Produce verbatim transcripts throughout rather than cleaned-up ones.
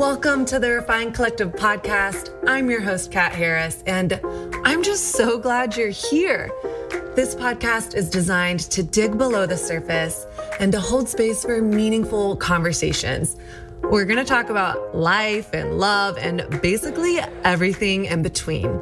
Welcome to the Refine Collective Podcast. I'm your host, Kat Harris, and I'm just so glad you're here. This podcast is designed to dig below the surface and to hold space for meaningful conversations. We're going to talk about life and love and basically everything in between.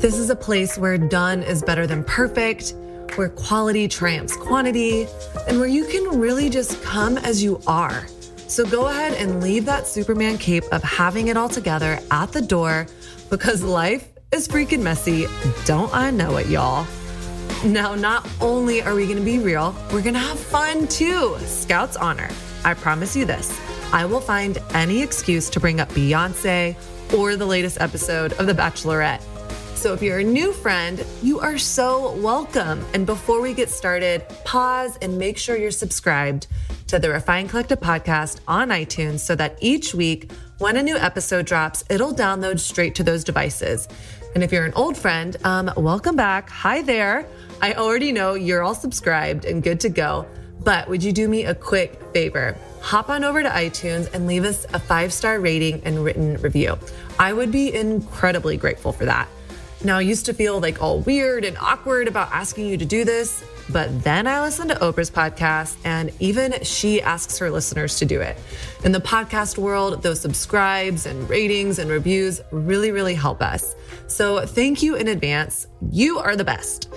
This is a place where done is better than perfect, where quality triumphs quantity, and where you can really just come as you are. So go ahead and leave that Superman cape of having it all together at the door, because life is freaking messy. Don't I know it, y'all? Now, not only are we going to be real, we're going to have fun too. Scout's honor. I promise you this. I will find any excuse to bring up Beyoncé or the latest episode of The Bachelorette. So if you're a new friend, you are so welcome. And before we get started, pause and make sure you're subscribed to the Refine Collective Podcast on iTunes so that each week when a new episode drops, it'll download straight to those devices. And if you're an old friend, um, welcome back. Hi there. I already know you're all subscribed and good to go, but would you do me a quick favor? Hop on over to iTunes and leave us a five-star rating and written review. I would be incredibly grateful for that. Now, I used to feel like all weird and awkward about asking you to do this, but then I listened to Oprah's podcast, and even she asks her listeners to do it. In the podcast world, those subscribes and ratings and reviews really, really help us. So thank you in advance. You are the best.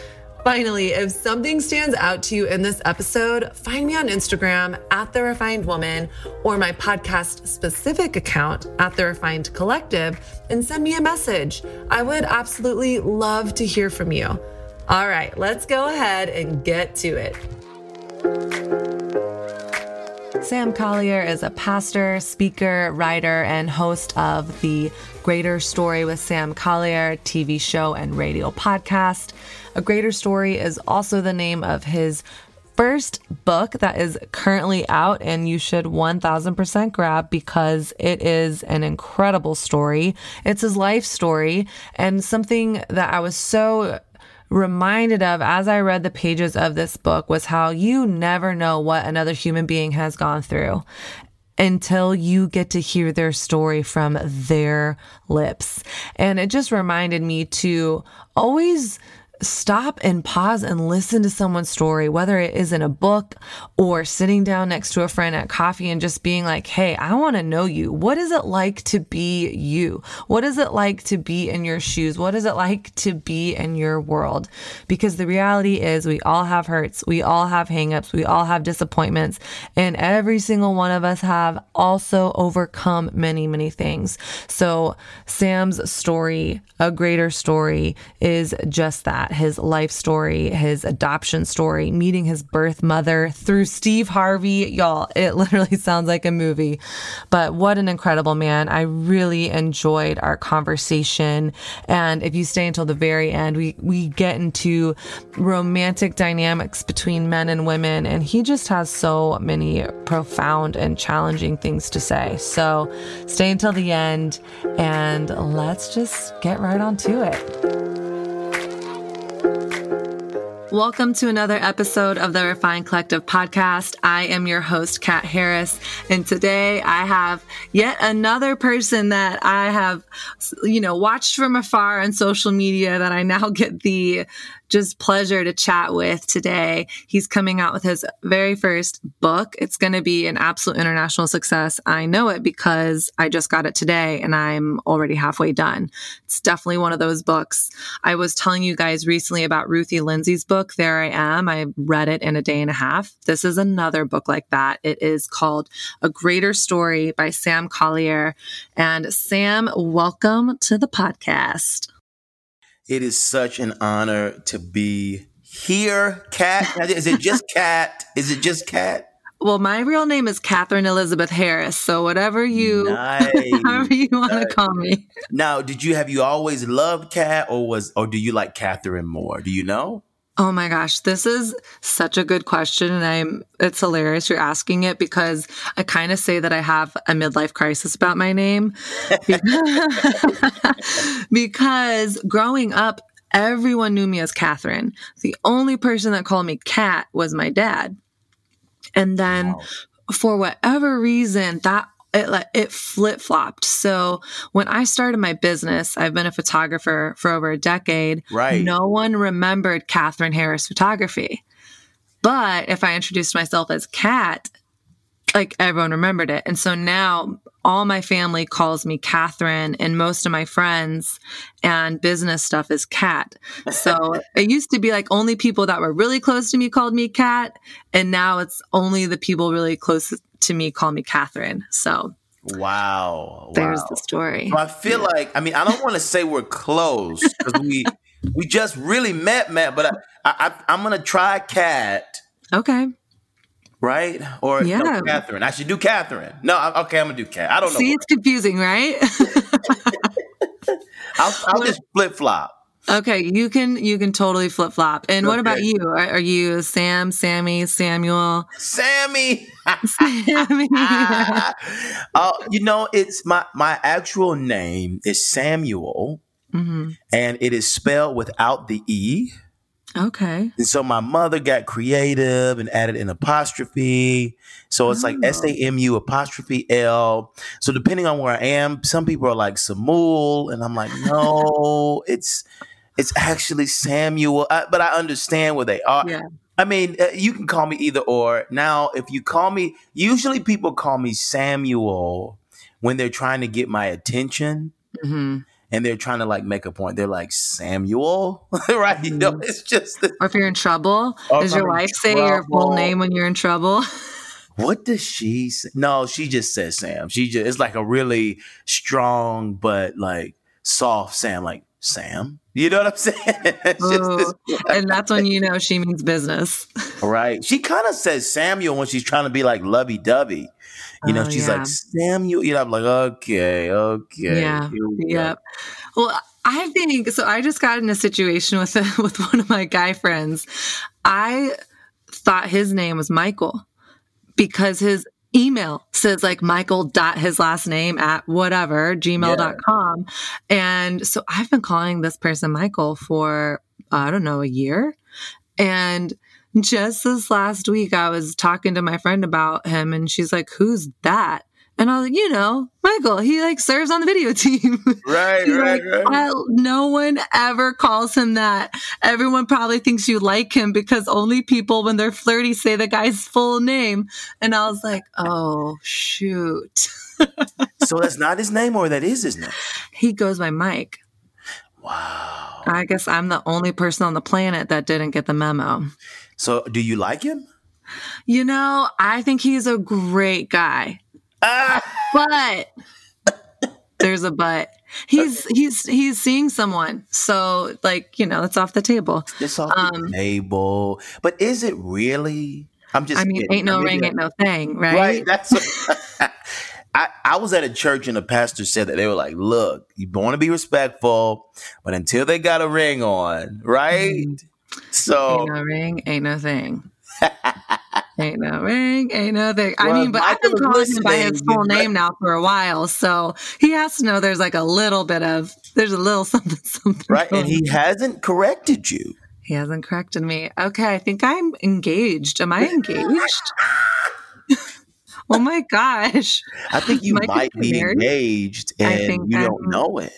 Finally, if something stands out to you in this episode, find me on Instagram at The Refined Woman or my podcast specific account at The Refined Collective and send me a message. I would absolutely love to hear from you. All right, let's go ahead and get to it. Sam Collier is a pastor, speaker, writer, and host of The Greater Story with Sam Collier T V show and radio podcast. A Greater Story is also the name of his first book that is currently out, and you should one thousand percent grab because it is an incredible story. It's his life story, and something that I was so reminded of as I read the pages of this book was how you never know what another human being has gone through until you get to hear their story from their lips. And it just reminded me to always stop and pause and listen to someone's story, whether it is in a book or sitting down next to a friend at coffee and just being like, hey, I want to know you. What is it like to be you? What is it like to be in your shoes? What is it like to be in your world? Because the reality is we all have hurts. We all have hangups. We all have disappointments. And every single one of us have also overcome many, many things. So Sam's story, A Greater Story, is just that. His life story, his adoption story, meeting his birth mother through Steve Harvey. Y'all, it literally sounds like a movie, but what an incredible man. I really enjoyed our conversation. And if you stay until the very end, we, we get into romantic dynamics between men and women. And he just has so many profound and challenging things to say. So stay until the end and let's just get right on to it. Welcome to another episode of the Refine Collective Podcast. I am your host, Kat Harris, and today I have yet another person that I have, you know, watched from afar on social media that I now get the just pleasure to chat with today. He's coming out with his very first book. It's going to be an absolute international success. I know it because I just got it today and I'm already halfway done. It's definitely one of those books. I was telling you guys recently about Ruthie Lindsay's book, There I Am. I read it in a day and a half. This is another book like that. It is called A Greater Story by Sam Collier. And Sam, welcome to the podcast. It is such an honor to be here, Kat. Is it just Kat? Is it just Kat? Well, my real name is Catherine Elizabeth Harris, so whatever you, nice. however you want nice. to call me. Now, did you have you always loved Kat, or was, or do you like Catherine more? Do you know? Oh my gosh, this is such a good question, and I'm it's hilarious you're asking it because I kind of say that I have a midlife crisis about my name because, because growing up, everyone knew me as Catherine. The only person that called me Kat was my dad. And then wow. for whatever reason, that it it flip-flopped. So when I started my business, I've been a photographer for over a decade. Right. No one remembered Katherine Harris Photography. But if I introduced myself as Kat, like everyone remembered it. And so now all my family calls me Katherine, and most of my friends and business stuff is Kat. So it used to be like only people that were really close to me called me Kat. And now it's only the people really close to me call me Katherine. So wow. There's wow. the story. So I feel yeah. like, I mean, I don't want to say we're close because we, we just really met, Matt, but I, I, I'm going to try Kat. Okay. Right? Or yeah. no, Katherine. I should do Katherine. No, I, okay, I'm going to do Kat. I don't know. See, it's confusing, right? I'll, I'll just flip-flop. Okay, you can you can totally flip-flop. And okay. what about you? Are, are you Sam, Sammy, Samuel? Sammy! Sammy! Yeah. uh, you know, it's my, my actual name is Samuel, mm-hmm. and it is spelled without the E. Okay. And so my mother got creative and added an apostrophe. So it's oh. like S A M U apostrophe L. So depending on where I am, some people are like Samul. And I'm like, no, it's it's actually Samuel. I, but I understand where they are. Yeah. I mean, you can call me either or. Now, if you call me, usually people call me Samuel when they're trying to get my attention. Mm-hmm. And they're trying to like make a point. They're like, Samuel, right? Mm-hmm. You know, it's just. The- or if you're in trouble, oh, does I'm your wife say your full name when you're in trouble? What does she say? No, she just says Sam. She just, it's like a really strong, but like soft Sam, like Sam. You know what I'm saying? Ooh, just, and that's when you know she means business. Right. She kind of says Samuel when she's trying to be like lovey-dovey. You know, oh, she's yeah. like, Samuel. You know, I'm like, okay, okay. Yeah. Yep. Go. Well, I think, so I just got in a situation with, a, with one of my guy friends. I thought his name was Michael because his email says like Michael dot his last name at whatever, gmail dot com. Yeah. And so I've been calling this person Michael for, I don't know, a year. And just this last week, I was talking to my friend about him, and she's like, "Who's that?" And I was like, "You know, Michael. He like serves on the video team." Right, right, like, right. No one ever calls him that. Everyone probably thinks you like him because only people when they're flirty say the guy's full name. And I was like, "Oh shoot!" So that's not his name, or that is his name. He goes by Mike. Wow. I guess I'm the only person on the planet that didn't get the memo. So do you like him? You know, I think he's a great guy. Ah! But there's a but. He's he's he's seeing someone. So like, you know, it's off the table. It's off um, the table. But is it really? I'm just I mean, kidding. Ain't no I mean, ring, ain't no thing, right? Right. That's a, I, I was at a church and the pastor said that they were like, look, you want to be respectful, but until they got a ring on, right? Mm-hmm. So ain't no ring, ain't no thing. Ain't no ring, ain't no thing. Well, I mean, but I've been calling him by his full name now for a while, so he has to know there's like a little bit of there's a little something, something. Right, and he hasn't corrected you. He hasn't corrected me. Okay, I think I'm engaged. Am I engaged? Oh my gosh! I think you Mike might be married. Engaged, and I think you I'm- don't know it.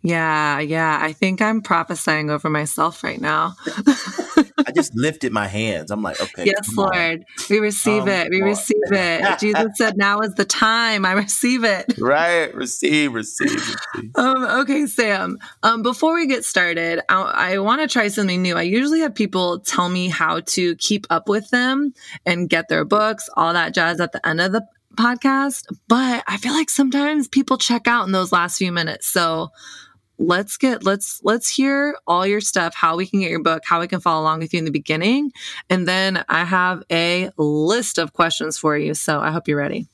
Yeah, yeah. I think I'm prophesying over myself right now. I just lifted my hands. I'm like, okay. Yes, Lord. We receive um, it. We Lord. receive it. Jesus said, now is the time. I receive it. Right. Receive, receive, receive. Um, okay, Sam. Um, before we get started, I, I want to try something new. I usually have people tell me how to keep up with them and get their books, all that jazz at the end of the podcast. But I feel like sometimes people check out in those last few minutes. So Let's get, let's, let's hear all your stuff, how we can get your book, how we can follow along with you in the beginning. And then I have a list of questions for you. So I hope you're ready.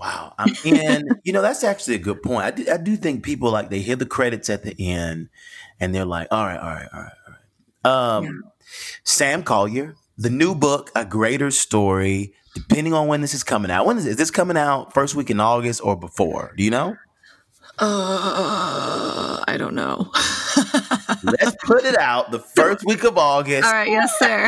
Wow. I'm in. You know, that's actually a good point. I do, I do think people like they hear the credits at the end and they're like, all right, all right, all right, all right. Um, yeah. Sam Collier, the new book, A Greater Story, depending on when this is coming out. When is, is this coming out? First week in August or before? Do you know? Uh, I don't know. Let's put it out the first week of August. All right. Yes, sir.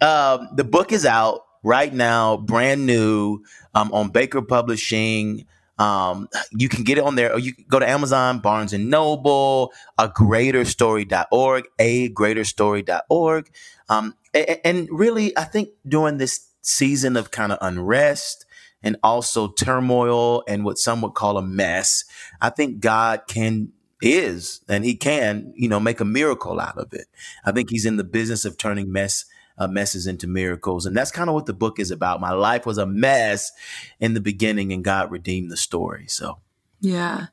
um, the book is out. right now, brand new, um, on Baker Publishing. Um, you can get it on there, or you can go to Amazon, Barnes and Noble, a greater story dot org, a greater story dot org. Um, and, and really, I think during this season of kind of unrest and also turmoil and what some would call a mess, I think God can is and he can, you know, make a miracle out of it. I think he's in the business of turning mess Uh, messes into miracles. And that's kind of what the book is about. My life was a mess in the beginning, and God redeemed the story. So, yeah.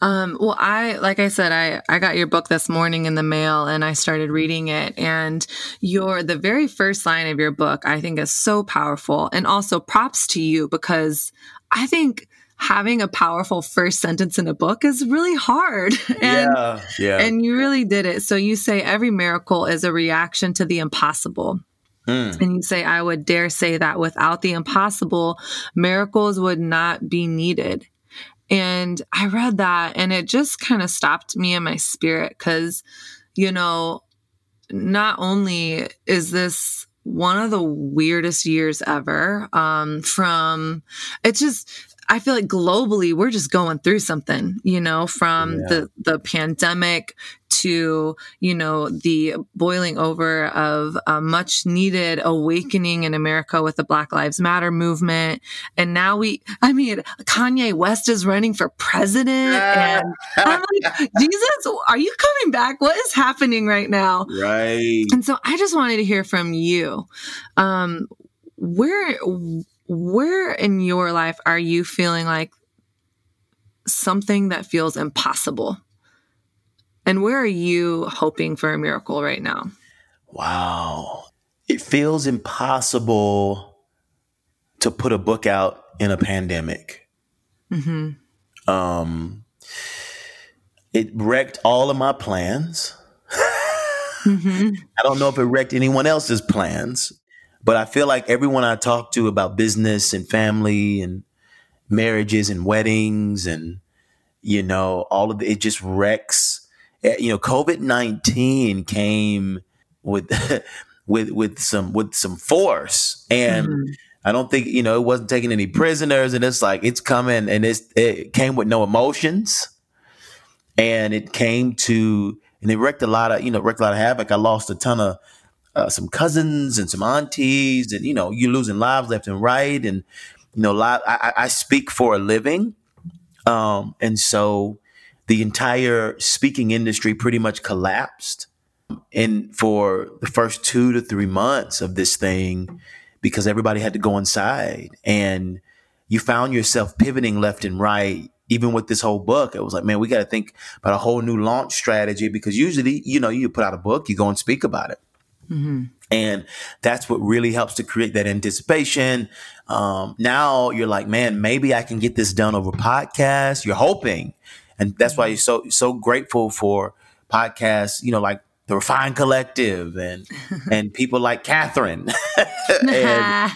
Um, well, I, like I said, I, I got your book this morning in the mail, and I started reading it. And your, the very first line of your book, I think, is so powerful. And also props to you, because I think having a powerful first sentence in a book is really hard. And, yeah, yeah. And you really did it. So you say every miracle is a reaction to the impossible. Mm. And you say, I would dare say that without the impossible, miracles would not be needed. And I read that, and it just kind of stopped me in my spirit, because, you know, not only is this one of the weirdest years ever, um, from, it's just, I feel like globally, we're just going through something, you know, from yeah. the, the pandemic to, you know, the boiling over of a much needed awakening in America with the Black Lives Matter movement. And now we, I mean, Kanye West is running for president. Yeah. And I'm like, Jesus, are you coming back? What is happening right now? Right. And so I just wanted to hear from you. Um, where, Where in your life are you feeling like something that feels impossible? And where are you hoping for a miracle right now? Wow. It feels impossible to put a book out in a pandemic. Mm-hmm. Um, it wrecked all of my plans. Mm-hmm. I don't know if it wrecked anyone else's plans. But I feel like everyone I talk to about business and family and marriages and weddings and, you know, all of it, it just wrecks. You know, COVID nineteen came with with with some with some force. And mm-hmm. I don't think, you know, it wasn't taking any prisoners. And it's like it's coming, and it's, it came with no emotions. And it came to and it wrecked a lot of, you know, wrecked a lot of havoc. I lost a ton of. Uh, some cousins and some aunties, and, you know, you're losing lives left and right. And, you know, li- I, I speak for a living. Um, and so the entire speaking industry pretty much collapsed in for the first two to three months of this thing, because everybody had to go inside, and you found yourself pivoting left and right. Even with this whole book, it was like, man, we got to think about a whole new launch strategy, because usually, you know, you put out a book, you go and speak about it. Mm-hmm. And that's what really helps to create that anticipation. Um, now you're like, man, maybe I can get this done over podcast. You're hoping. And that's why you're so, so grateful for podcasts, you know, like the Refine Collective and, and people like Catherine and,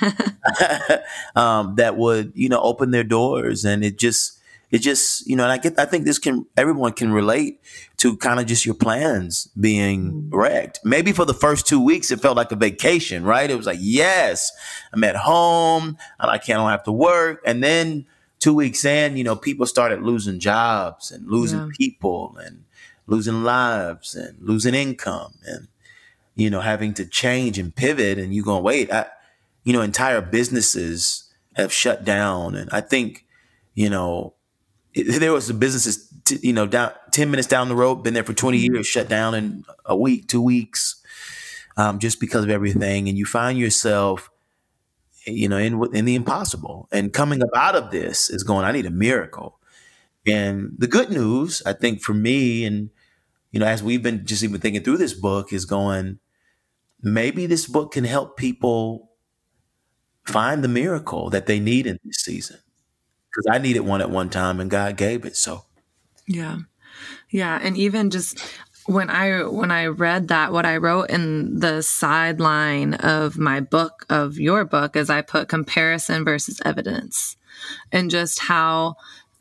um, that would, you know, open their doors. And it just, it just, you know, and I get, I think this can, everyone can relate to kind of just your plans being wrecked. Maybe for the first two weeks, it felt like a vacation, right? It was like, yes, I'm at home and I can't, I don't have to work. And then two weeks in, you know, people started losing jobs and losing yeah. people and losing lives and losing income and, you know, having to change and pivot. And you're going, wait, I, you know, entire businesses have shut down. And I think, you know, there was some businesses, t- you know, down ten minutes down the road, been there for twenty years, shut down in a week, two weeks, um, just because of everything. And you find yourself, you know, in, in the impossible, and coming up out of this is going, I need a miracle. And the good news, I think, for me, and, you know, as we've been just even thinking through this book, is going, maybe this book can help people find the miracle that they need in this season. Because I needed one at one time, and God gave it. So, yeah, yeah, and even just when I when I read that, what I wrote in the sideline of my book, of your book, is I put comparison versus evidence, and just how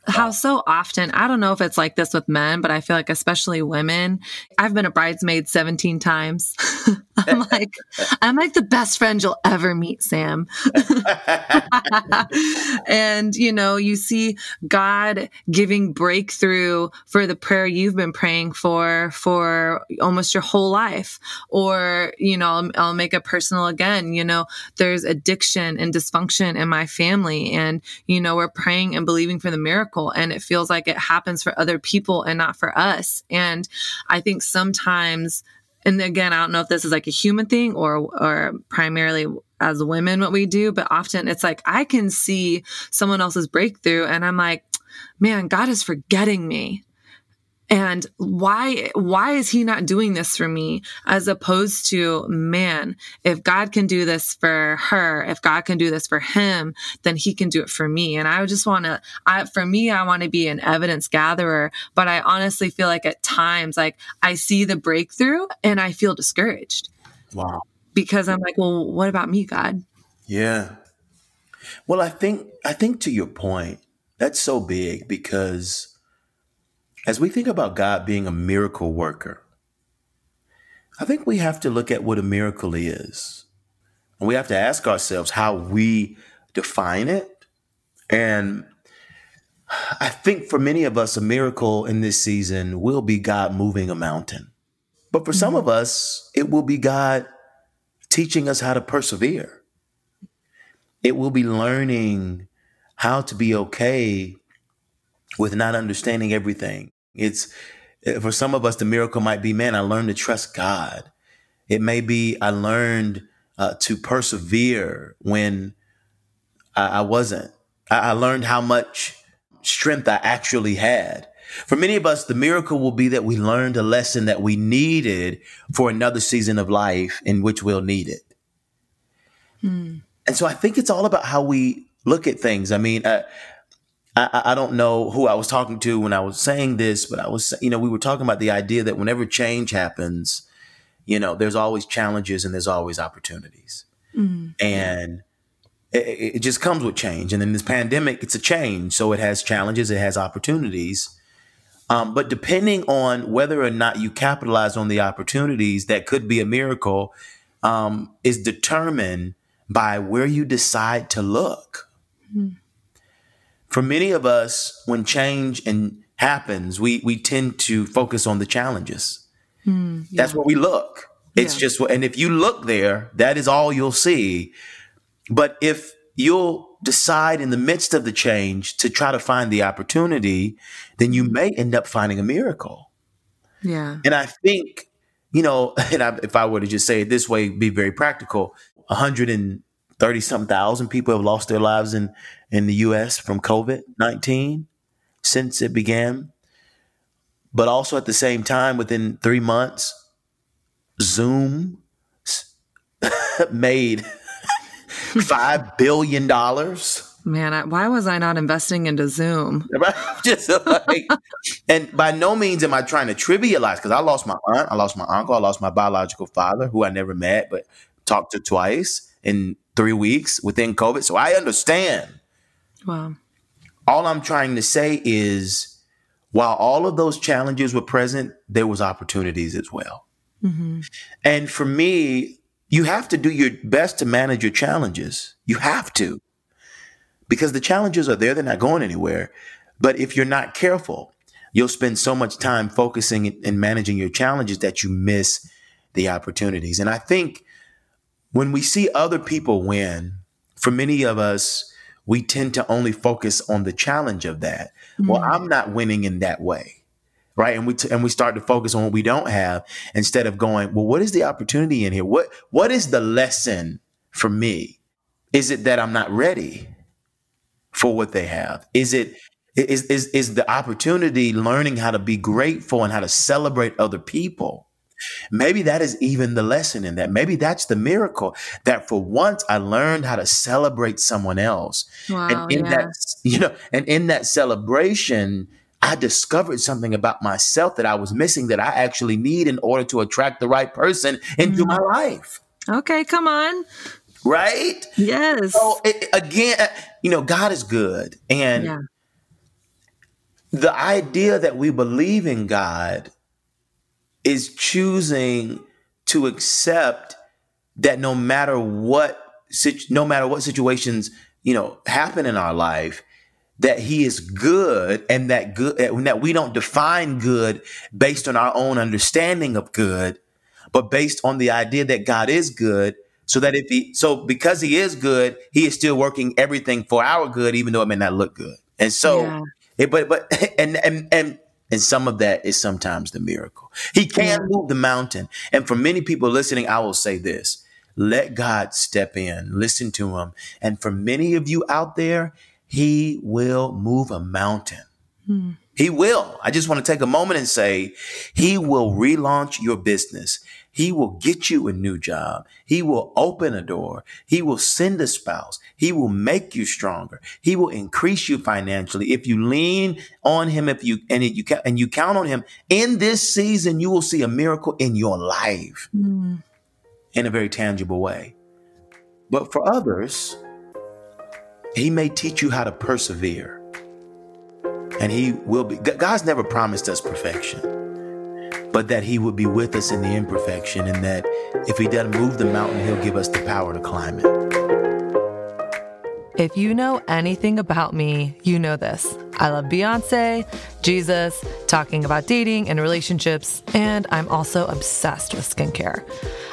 How so often, I don't know if it's like this with men, but I feel like especially women, I've been a bridesmaid seventeen times. I'm like, I'm like the best friend you'll ever meet, Sam. And, you know, you see God giving breakthrough for the prayer you've been praying for, for almost your whole life. Or, you know, I'll, I'll make it personal again, you know, there's addiction and dysfunction in my family. And, you know, we're praying and believing for the miracle. And it feels like it happens for other people and not for us. And I think sometimes, and again, I don't know if this is like a human thing or, or primarily as women, what we do, but often it's like, I can see someone else's breakthrough and I'm like, man, God is forgetting me. And why, why is he not doing this for me? As opposed to, man, if God can do this for her, if God can do this for him, then he can do it for me. And I just want to, I, for me, I want to be an evidence gatherer, but I honestly feel like at times, like I see the breakthrough and I feel discouraged. Wow. Because I'm like, well, what about me, God? Yeah. Well, I think, I think to your point, that's so big because as we think about God being a miracle worker, I think we have to look at what a miracle is. And we have to ask ourselves how we define it. And I think for many of us, a miracle in this season will be God moving a mountain. But for mm-hmm. some of us, it will be God teaching us how to persevere. It will be learning how to be okay with not understanding everything. It's for some of us, the miracle might be, man, I learned to trust God. It may be I learned uh, to persevere when I, I wasn't. I, I learned how much strength I actually had. For many of us, the miracle will be that we learned a lesson that we needed for another season of life in which we'll need it. Hmm. And so I think it's all about how we look at things. I mean, I, I, I don't know who I was talking to when I was saying this, but I was, you know, we were talking about the idea that whenever change happens, you know, there's always challenges and there's always opportunities. Mm-hmm. And it, it just comes with change. And in this pandemic, it's a change. So it has challenges, it has opportunities. Um, but depending on whether or not you capitalize on the opportunities that could be a miracle, um, is determined by where you decide to look. Mm-hmm. For many of us, when change and happens, we we tend to focus on the challenges. Mm, yeah. That's where we look. It's yeah. just, and if you look there, that is all you'll see. But if you'll decide in the midst of the change to try to find the opportunity, then you may end up finding a miracle. Yeah. And I think, you know, and I, if I were to just say it this way, be very practical, one hundred thirty-something thousand people have lost their lives in, in the U S from COVID nineteen since it began. But also at the same time, within three months, Zoom made five billion dollars. Man, I, why was I not investing into Zoom? Just like, and by no means am I trying to trivialize, because I lost my aunt, I lost my uncle, I lost my biological father, who I never met, but talked to twice in three weeks within COVID. So I understand. Wow. All I'm trying to say is while all of those challenges were present, there was opportunities as well. Mm-hmm. And for me, you have to do your best to manage your challenges. You have to, because the challenges are there. They're not going anywhere. But if you're not careful, you'll spend so much time focusing and managing your challenges that you miss the opportunities. And I think when we see other people win, for many of us, we tend to only focus on the challenge of that. Mm. Well, I'm not winning in that way, right? And we t- and we start to focus on what we don't have instead of going, well, what is the opportunity in here? What What is the lesson for me? Is it that I'm not ready for what they have? Is it is is is the opportunity learning how to be grateful and how to celebrate other people? Maybe that is even the lesson in that. Maybe that's the miracle that for once I learned how to celebrate someone else. Wow, and in yeah. that, you know, and in that celebration, I discovered something about myself that I was missing that I actually need in order to attract the right person into mm. my life. Okay, come on. Right? Yes. So it, again, you know, God is good. And yeah. the idea that we believe in God is choosing to accept that no matter what, no matter what situations, you know, happen in our life, that he is good, and that good, that we don't define good based on our own understanding of good, but based on the idea that God is good. So that if he, so because he is good, he is still working everything for our good, even though it may not look good. And so, yeah. it, but, but, and, and, and, and some of that is sometimes the miracle. He can yeah. move the mountain. And for many people listening, I will say this, let God step in, listen to him. And for many of you out there, he will move a mountain. Hmm. He will. I just want to take a moment and say, he will relaunch your business. He will get you a new job. He will open a door. He will send a spouse. He will make you stronger. He will increase you financially. If you lean on him, if you, and you, and you count on him in this season, you will see a miracle in your life mm-hmm. in a very tangible way. But for others, he may teach you how to persevere. And he will be, God's never promised us perfection, but that he would be with us in the imperfection, and that if he doesn't move the mountain, he'll give us the power to climb it. If you know anything about me, you know this. I love Beyonce, Jesus, talking about dating and relationships, and I'm also obsessed with skincare.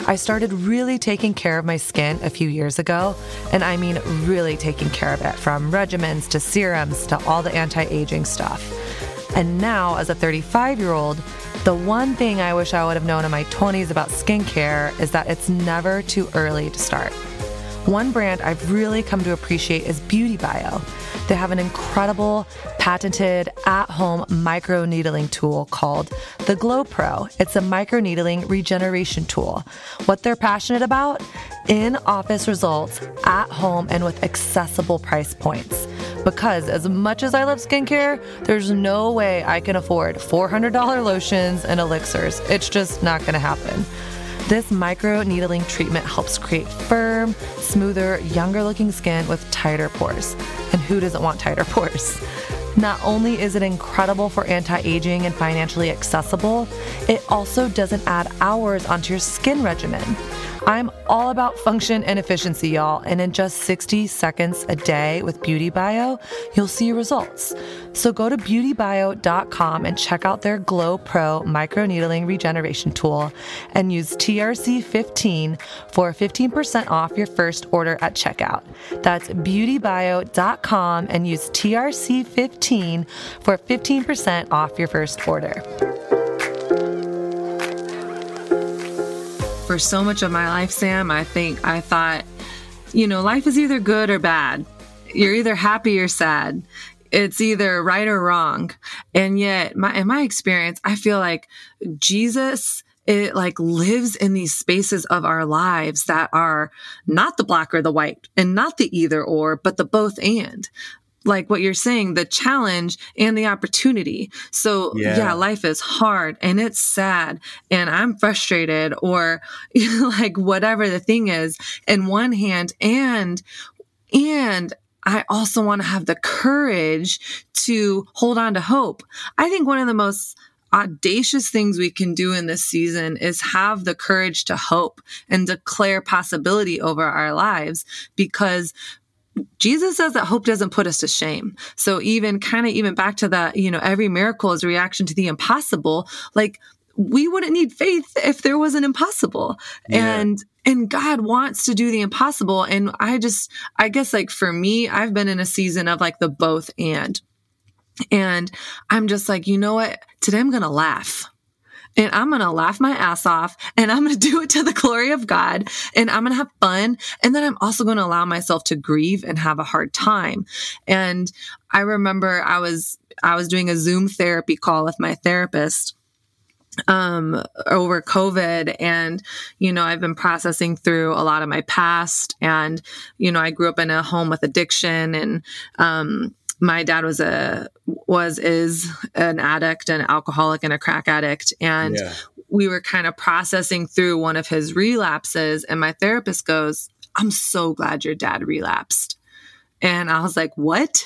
I started really taking care of my skin a few years ago, and I mean really taking care of it, from regimens to serums to all the anti-aging stuff. And now, as a thirty-five-year-old, the one thing I wish I would have known in my twenties about skincare is that it's never too early to start. One brand I've really come to appreciate is Beauty Bio. They have an incredible patented at-home microneedling tool called the Glow Pro. It's a microneedling regeneration tool. What they're passionate about? In-office results, at home, and with accessible price points. Because as much as I love skincare, there's no way I can afford four hundred dollars lotions and elixirs. It's just not going to happen. This microneedling treatment helps create firm, smoother, younger-looking skin with tighter pores. And who doesn't want tighter pores? Not only is it incredible for anti-aging and financially accessible, it also doesn't add hours onto your skin regimen. I'm all about function and efficiency, y'all, and in just sixty seconds a day with Beauty Bio, you'll see results. So go to beauty bio dot com and check out their Glow Pro microneedling regeneration tool and use T R C fifteen for fifteen percent off your first order at checkout. That's beauty bio dot com and use T R C fifteen for fifteen percent off your first order. For so much of my life, Sam, I think I thought, you know, life is either good or bad. You're either happy or sad. It's either right or wrong. And yet, my, in my experience, I feel like Jesus, it like lives in these spaces of our lives that are not the black or the white, and not the either or, but the both and. Like what you're saying, the challenge and the opportunity. So yeah. yeah, life is hard and it's sad and I'm frustrated or you know, like whatever the thing is in one hand. And, and I also want to have the courage to hold on to hope. I think one of the most audacious things we can do in this season is have the courage to hope and declare possibility over our lives, because Jesus says that hope doesn't put us to shame. So even kind of even back to that, you know, every miracle is a reaction to the impossible. Like we wouldn't need faith if there was an impossible. Yeah. And, and God wants to do the impossible. And I just, I guess like for me, I've been in a season of like the both and, and I'm just like, you know what, today I'm going to laugh. And I'm going to laugh my ass off, and I'm going to do it to the glory of God, and I'm going to have fun. And then I'm also going to allow myself to grieve and have a hard time. And I remember I was, I was doing a Zoom therapy call with my therapist, um, over COVID. And, you know, I've been processing through a lot of my past, and, you know, I grew up in a home with addiction, and, um, my dad was a, was, is an addict, an alcoholic and a crack addict. And yeah. we were kind of processing through one of his relapses. And my therapist goes, "I'm so glad your dad relapsed." And I was like, "What?"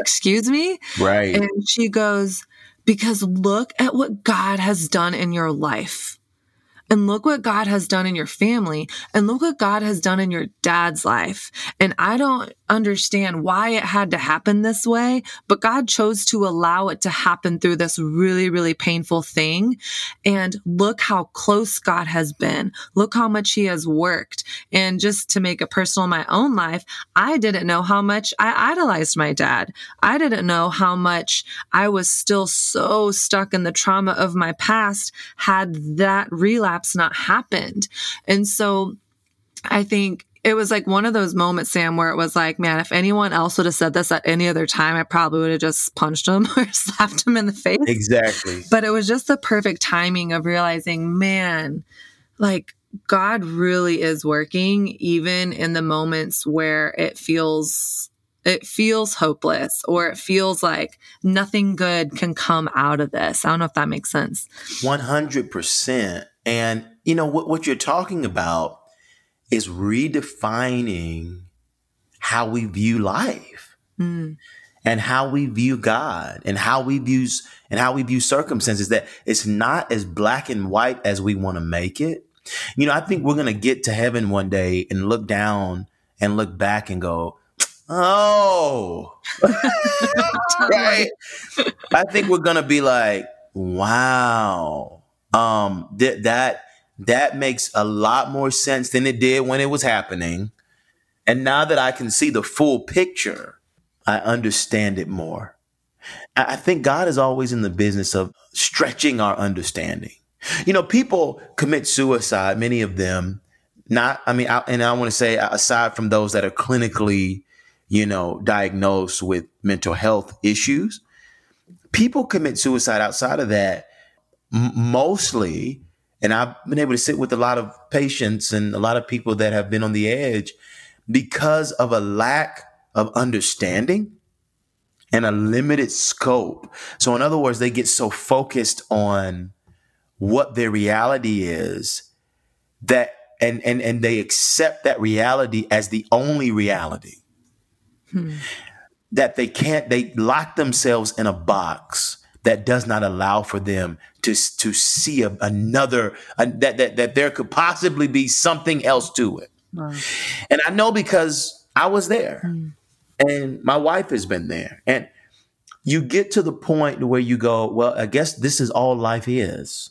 Excuse me? Right. And she goes, because look at what God has done in your life. And look what God has done in your family. And look what God has done in your dad's life. And I don't understand why it had to happen this way, but God chose to allow it to happen through this really, really painful thing. And look how close God has been. Look how much he has worked. And just to make it personal in my own life, I didn't know how much I idolized my dad. I didn't know how much I was still so stuck in the trauma of my past had that relapse not happened. And so I think it was like one of those moments, Sam, where it was like, man, if anyone else would have said this at any other time, I probably would have just punched him or slapped him in the face. Exactly. But it was just the perfect timing of realizing, man, like God really is working even in the moments where it feels It feels hopeless, or it feels like nothing good can come out of this. I don't know if that makes sense. one hundred percent. And, you know, what, what you're talking about is redefining how we view life mm. and how we view God and how we view, and how we view circumstances, that it's not as black and white as we want to make it. You know, I think we're going to get to heaven one day and look down and look back and go, oh, right. I think we're going to be like, wow, um, th- that that makes a lot more sense than it did when it was happening. And now that I can see the full picture, I understand it more. I, I think God is always in the business of stretching our understanding. You know, people commit suicide, many of them, not, I mean, I, and I want to say, aside from those that are clinically, you know, diagnosed with mental health issues, people commit suicide outside of that m- mostly. And I've been able to sit with a lot of patients and a lot of people that have been on the edge because of a lack of understanding and a limited scope. So in other words, they get so focused on what their reality is that, and, and, and they accept that reality as the only reality. Hmm. That they can't, they lock themselves in a box that does not allow for them to, to see a, another, a, that, that, that there could possibly be something else to it. Right. And I know because I was there hmm. and my wife has been there, and you get to the point where you go, well, I guess this is all life is.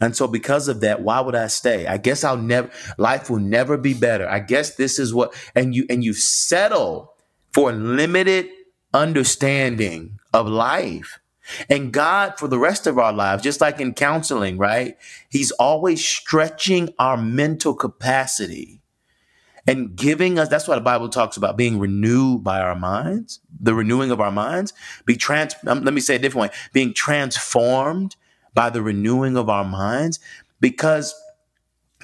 And so because of that, why would I stay? I guess I'll never, life will never be better. I guess this is what, and you, and you settle for limited understanding of life. And God, for the rest of our lives, just like in counseling, right? He's always stretching our mental capacity and giving us, that's why the Bible talks about being renewed by our minds, the renewing of our minds, be trans, um, let me say it a different way, being transformed by the renewing of our minds, because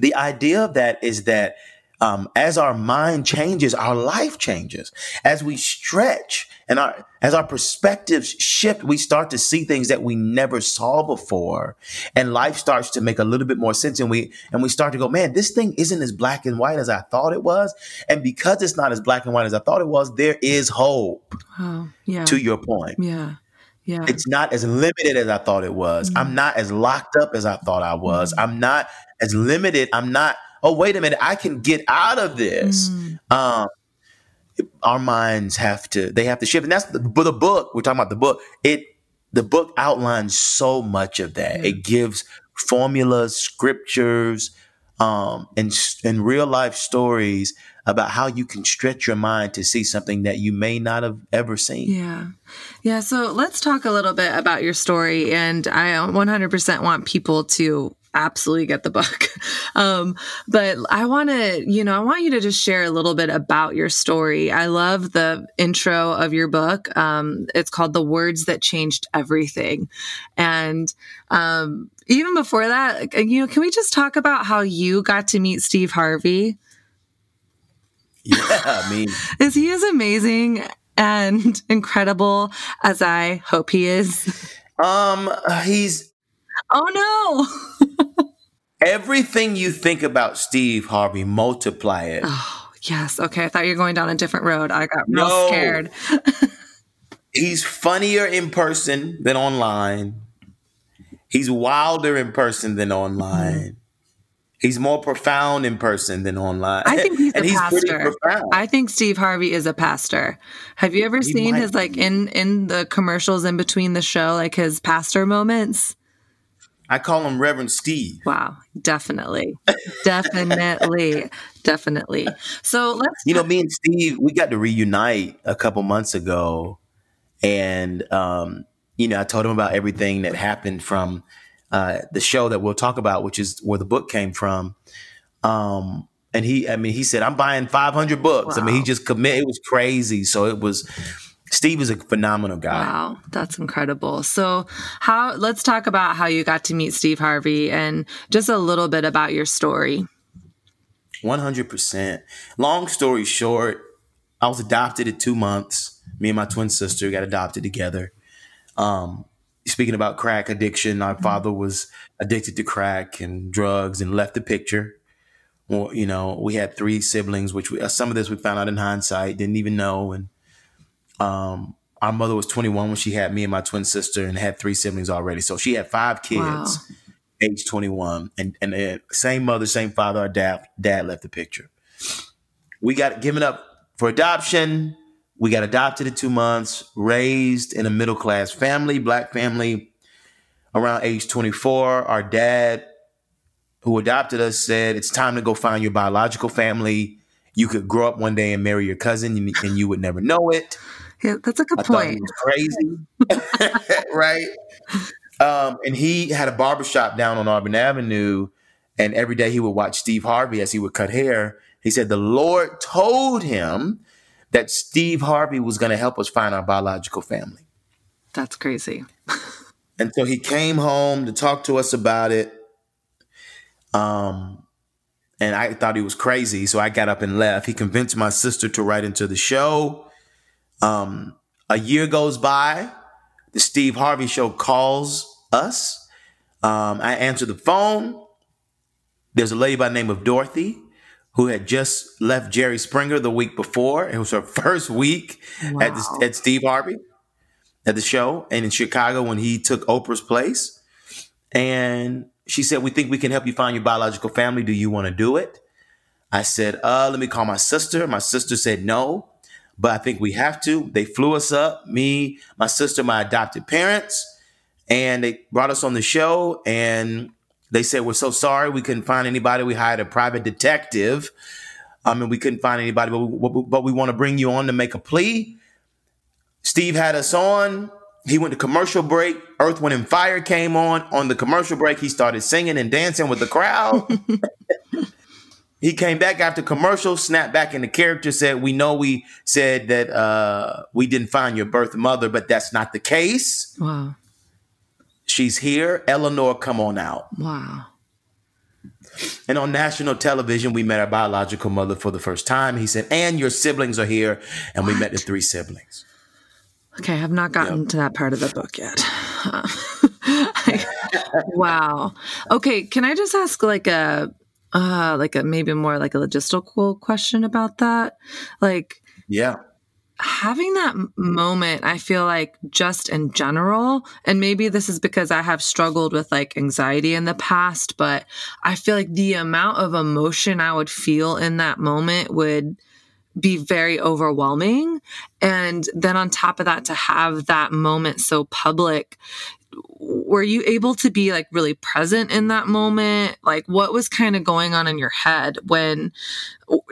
the idea of that is that um, as our mind changes, our life changes. As we stretch and our, as our perspectives shift, we start to see things that we never saw before, and life starts to make a little bit more sense. And we and we start to go, man, this thing isn't as black and white as I thought it was. And because it's not as black and white as I thought it was, there is hope. Oh, yeah. To your point, yeah. Yeah. It's not as limited as I thought it was. Mm-hmm. I'm not as locked up as I thought I was. Mm-hmm. I'm not as limited. I'm not, oh, wait a minute, I can get out of this. Mm-hmm. Um, our minds have to, they have to shift. And that's the, the book, we're talking about the book. It, the book outlines so much of that. Mm-hmm. It gives formulas, scriptures, um, and, and real life stories about how you can stretch your mind to see something that you may not have ever seen. Yeah. Yeah. So let's talk a little bit about your story. And I one hundred percent want people to absolutely get the book. Um, but I want to, you know, I want you to just share a little bit about your story. I love the intro of your book. Um, it's called The Words That Changed Everything. And, um, even before that, you know, can we just talk about how you got to meet Steve Harvey? Yeah, I mean, is he as amazing and incredible as I hope he is? Um, he's oh no, everything you think about Steve Harvey, multiply it. Oh, Yes. Okay. I thought you were going down a different road. I got real no. scared. He's funnier in person than online. He's wilder in person than online. Mm-hmm. He's more profound in person than online. I think he's and a he's pastor. I think Steve Harvey is a pastor. Have you ever he seen his be. like in, in the commercials in between the show, like his pastor moments? I call him Reverend Steve. Wow. Definitely. Definitely. Definitely. So let's, you know, me and Steve, we got to reunite a couple months ago, and, um, you know, I told him about everything that happened from, Uh, the show that we'll talk about, which is where the book came from. Um, and he, I mean, he said, I'm buying five hundred books. Wow. I mean, he just committed. It was crazy. So it was, Steve is a phenomenal guy. Wow. That's incredible. So how, let's talk about how you got to meet Steve Harvey and just a little bit about your story. one hundred percent. Long story short, I was adopted at two months. Me and my twin sister got adopted together. Um, Speaking about crack addiction, our father was addicted to crack and drugs and left the picture. Well, you know, we had three siblings, which we, some of this we found out in hindsight, didn't even know. And um, our mother was twenty-one when she had me and my twin sister, and had three siblings already. So she had five kids, wow. age twenty-one, and and same mother, same father. Our dad dad left the picture. We got given up for adoption. We got adopted at two months, raised in a middle-class family, black family. Around age twenty-four, our dad, who adopted us, said, it's time to go find your biological family. You could grow up one day and marry your cousin, and you would never know it. Yeah, that's a good I point. It was crazy, right? Um, and he had a barbershop down on Auburn Avenue, and every day he would watch Steve Harvey as he would cut hair. He said the Lord told him that Steve Harvey was going to help us find our biological family. That's crazy. And so he came home to talk to us about it. Um, and I thought he was crazy, so I got up and left. He convinced my sister to write into the show. Um, a year goes by. The Steve Harvey show calls us. Um, I answer the phone. There's a lady by the name of Dorothy, who had just left Jerry Springer the week before. It was her first week wow. at, the, at Steve Harvey, at the show, and in Chicago when he took Oprah's place. And she said, we think we can help you find your biological family. Do you want to do it? I said, uh, let me call my sister. My sister said no, but I think we have to. They flew us up, me, my sister, my adopted parents, and they brought us on the show, and they said, we're so sorry, we couldn't find anybody. We hired a private detective. I mean, we couldn't find anybody, but we, but we want to bring you on to make a plea. Steve had us on. He went to commercial break. Earth, Wind and Fire came on. On the commercial break, he started singing and dancing with the crowd. He came back after commercial, snapped back into character, said, we know we said that uh, we didn't find your birth mother, but that's not the case. Wow. She's here. Eleanor, come on out. Wow. And on national television, we met our biological mother for the first time. He said, and your siblings are here. And what? We met the three siblings. Okay. I've not gotten yep. to that part of the book yet. I, wow. Okay. Can I just ask like a, uh, like a, maybe more like a logistical question about that? Like, yeah. Having that moment, I feel like just in general, and maybe this is because I have struggled with like anxiety in the past, but I feel like the amount of emotion I would feel in that moment would be very overwhelming. And then on top of that, to have that moment so public, were you able to be like really present in that moment? Like what was kind of going on in your head when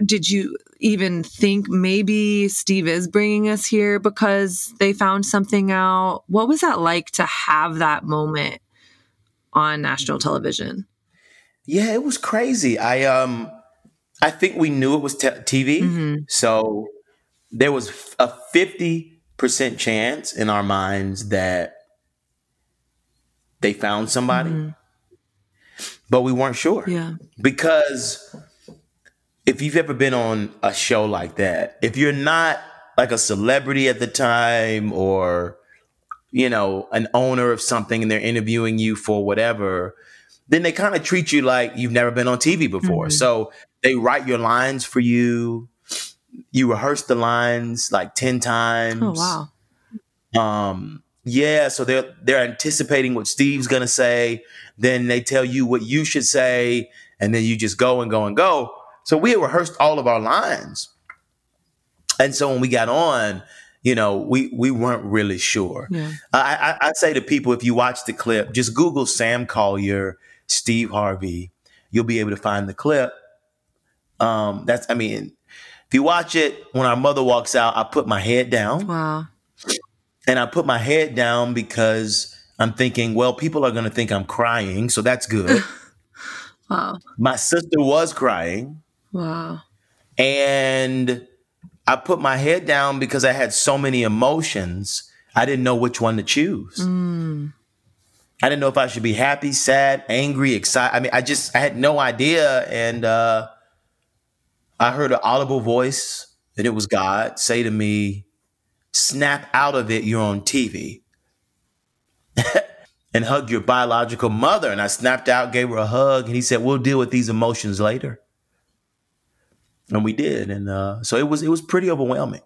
did you even think maybe Steve is bringing us here because they found something out? What was that like to have that moment on national television? Yeah, it was crazy. I, um, I think we knew it was te- T V. Mm-hmm. So there was a fifty percent chance in our minds that they found somebody, mm-hmm. but we weren't sure. Yeah. Because if you've ever been on a show like that, if you're not like a celebrity at the time or, you know, an owner of something and they're interviewing you for whatever, then they kind of treat you like you've never been on T V before. Mm-hmm. So they write your lines for you. you rehearse the lines like ten times. Oh, wow. Um, yeah. So they're, they're anticipating what Steve's going to say. Then they tell you what you should say. And then you just go and go and go. So we had rehearsed all of our lines. And so when we got on, you know, we, we weren't really sure. Yeah. I, I, I say to people, if you watch the clip, just Google Sam Collier, Steve Harvey. You'll be able to find the clip. Um, that's, I mean, if you watch it, when our mother walks out, I put my head down. Wow. And I put my head down because I'm thinking, well, people are going to think I'm crying. So that's good. Wow. My sister was crying. Wow. And I put my head down because I had so many emotions. I didn't know which one to choose. Mm. I didn't know if I should be happy, sad, angry, excited. I mean, I just, I had no idea. And uh, I heard an audible voice, and it was God, say to me, snap out of it, you're on T V. And hug your biological mother. And I snapped out, gave her a hug. And he said, we'll deal with these emotions later. And we did. And uh, so it was it was pretty overwhelming.